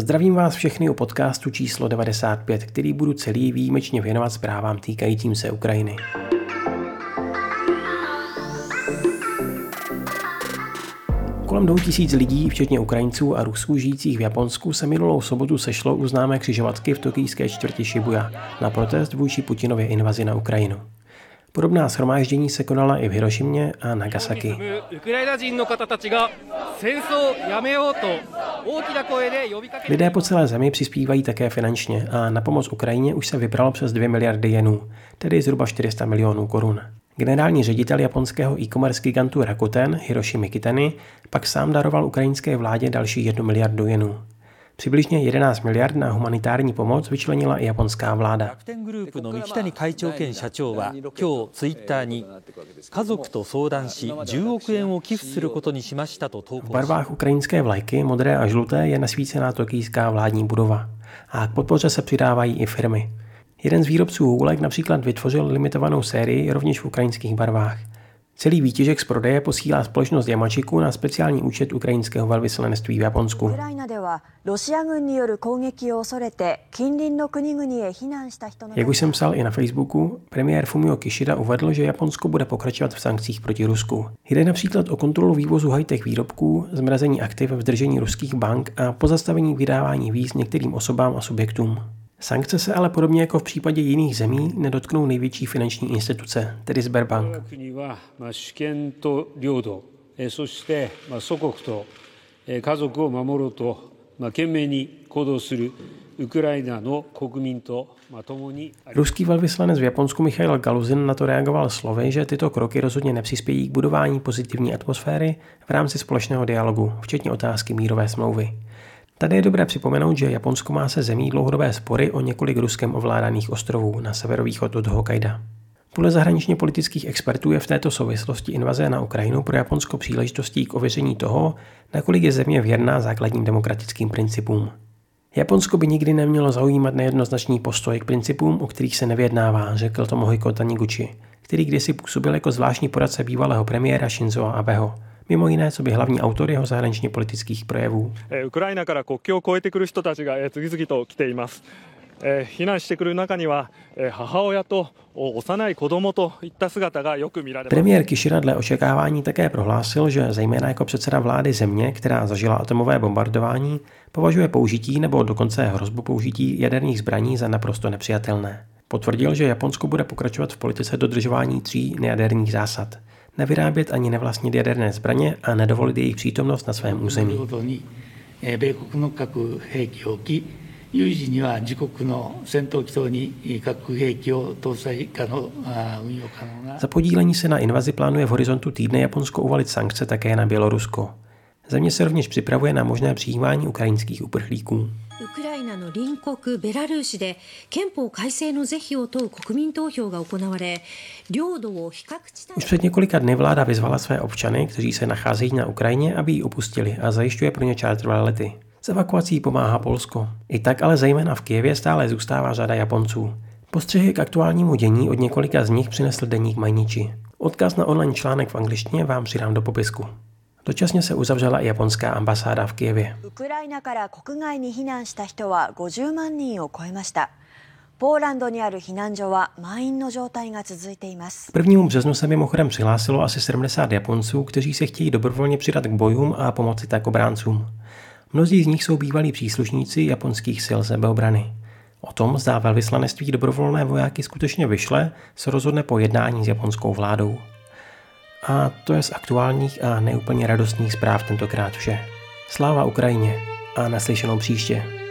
Zdravím vás všechny u podcastu číslo 95, který budu celý výjimečně věnovat zprávám týkajícím se Ukrajiny. Kolem 2000 lidí, včetně Ukrajinců a Rusů žijících v Japonsku, se minulou sobotu sešlo u známé křižovatky v tokijské čtvrti Shibuya na protest vůči Putinově invazi na Ukrajinu. Podobná shromáždění se konala i v Hirošimě a Nagasaki. Lidé po celé zemi přispívají také finančně a na pomoc Ukrajině už se vybralo přes 2 miliardy jenů, tedy zhruba 400 milionů korun. Generální ředitel japonského e-commerce gigantu Rakuten Hiroshi Mikitani pak sám daroval ukrajinské vládě další 1 miliardu jenů. Přibližně 11 miliard na humanitární pomoc vyčlenila i japonská vláda. V barvách ukrajinské vlajky, modré a žluté, je nasvícená tokijská vládní budova. A k podpoře se přidávají i firmy. Jeden z výrobců hůlek například vytvořil limitovanou sérii rovněž v ukrajinských barvách. Celý výtěžek z prodeje posílá společnost Yamačiku na speciální účet ukrajinského velvyslanectví v Japonsku. Jak už jsem psal i na Facebooku, premiér Fumio Kishida uvedl, že Japonsko bude pokračovat v sankcích proti Rusku. Jde například o kontrolu vývozu high-tech výrobků, zmrazení aktiv v držení ruských bank a pozastavení vydávání víz některým osobám a subjektům. Sankce se ale podobně jako v případě jiných zemí nedotknou největší finanční instituce, tedy Sberbank. Ruský velvyslanec v Japonsku Michal Galuzin na to reagoval slovy, že tyto kroky rozhodně nepřispějí k budování pozitivní atmosféry v rámci společného dialogu, včetně otázky mírové smlouvy. Tady je dobré připomenout, že Japonsko má se zemí dlouhodobé spory o několik Ruskem ovládaných ostrovů na severovýchod od Hokkaida. Podle zahraničně politických expertů je v této souvislosti invaze na Ukrajinu pro Japonsko příležitostí k ověření toho, nakolik je země věrná základním demokratickým principům. Japonsko by nikdy nemělo zaujímat nejednoznačný postoj k principům, o kterých se nevyjednává, řekl to Mohiko Taniguchi, který kdysi působil jako zvláštní poradce bývalého premiéra Shinzo Abeho. Mimo jiné, co by hlavní autor jeho zahraničně politických projevů. Premiér Kishida dle očekávání také prohlásil, že zejména jako předseda vlády země, která zažila atomové bombardování, považuje použití nebo dokonce hrozbu použití jaderných zbraní za naprosto nepřijatelné. Potvrdil, že Japonsko bude pokračovat v politice dodržování 3 nejaderných zásad. Nevyrábět ani nevlastnit jaderné zbraně a nedovolit jejich přítomnost na svém území. Za podílení se na invazi plánuje v horizontu týdne Japonsko uvalit sankce také na Bělorusko. Země se rovněž připravuje na možné přijímání ukrajinských uprchlíků. Už před několika dny vláda vyzvala své občany, kteří se nacházejí na Ukrajině, aby ji opustili a zajišťuje pro ně čártrové lety. S evakuací pomáhá Polsko. I tak ale zejména v Kyjevě stále zůstává řada Japonců. Postřehy k aktuálnímu dění od několika z nich přinesl deník Mainiči. Odkaz na online článek v angličtině vám přidám do popisku. Dočasně se uzavřela i japonská ambasáda v Kyjevě. K 1. březnu se mimochodem přihlásilo asi 70 Japonců, kteří se chtějí dobrovolně přidat k bojům a pomoci tak obráncům. Mnozí z nich jsou bývalí příslušníci japonských sil sebeobrany. O tom, zda velvyslanectví dobrovolné vojáky skutečně vyšle, se rozhodne po jednání s japonskou vládou. A to je z aktuálních a neúplně radostných zpráv tentokrát vše. Sláva Ukrajině a naslyšenou příště.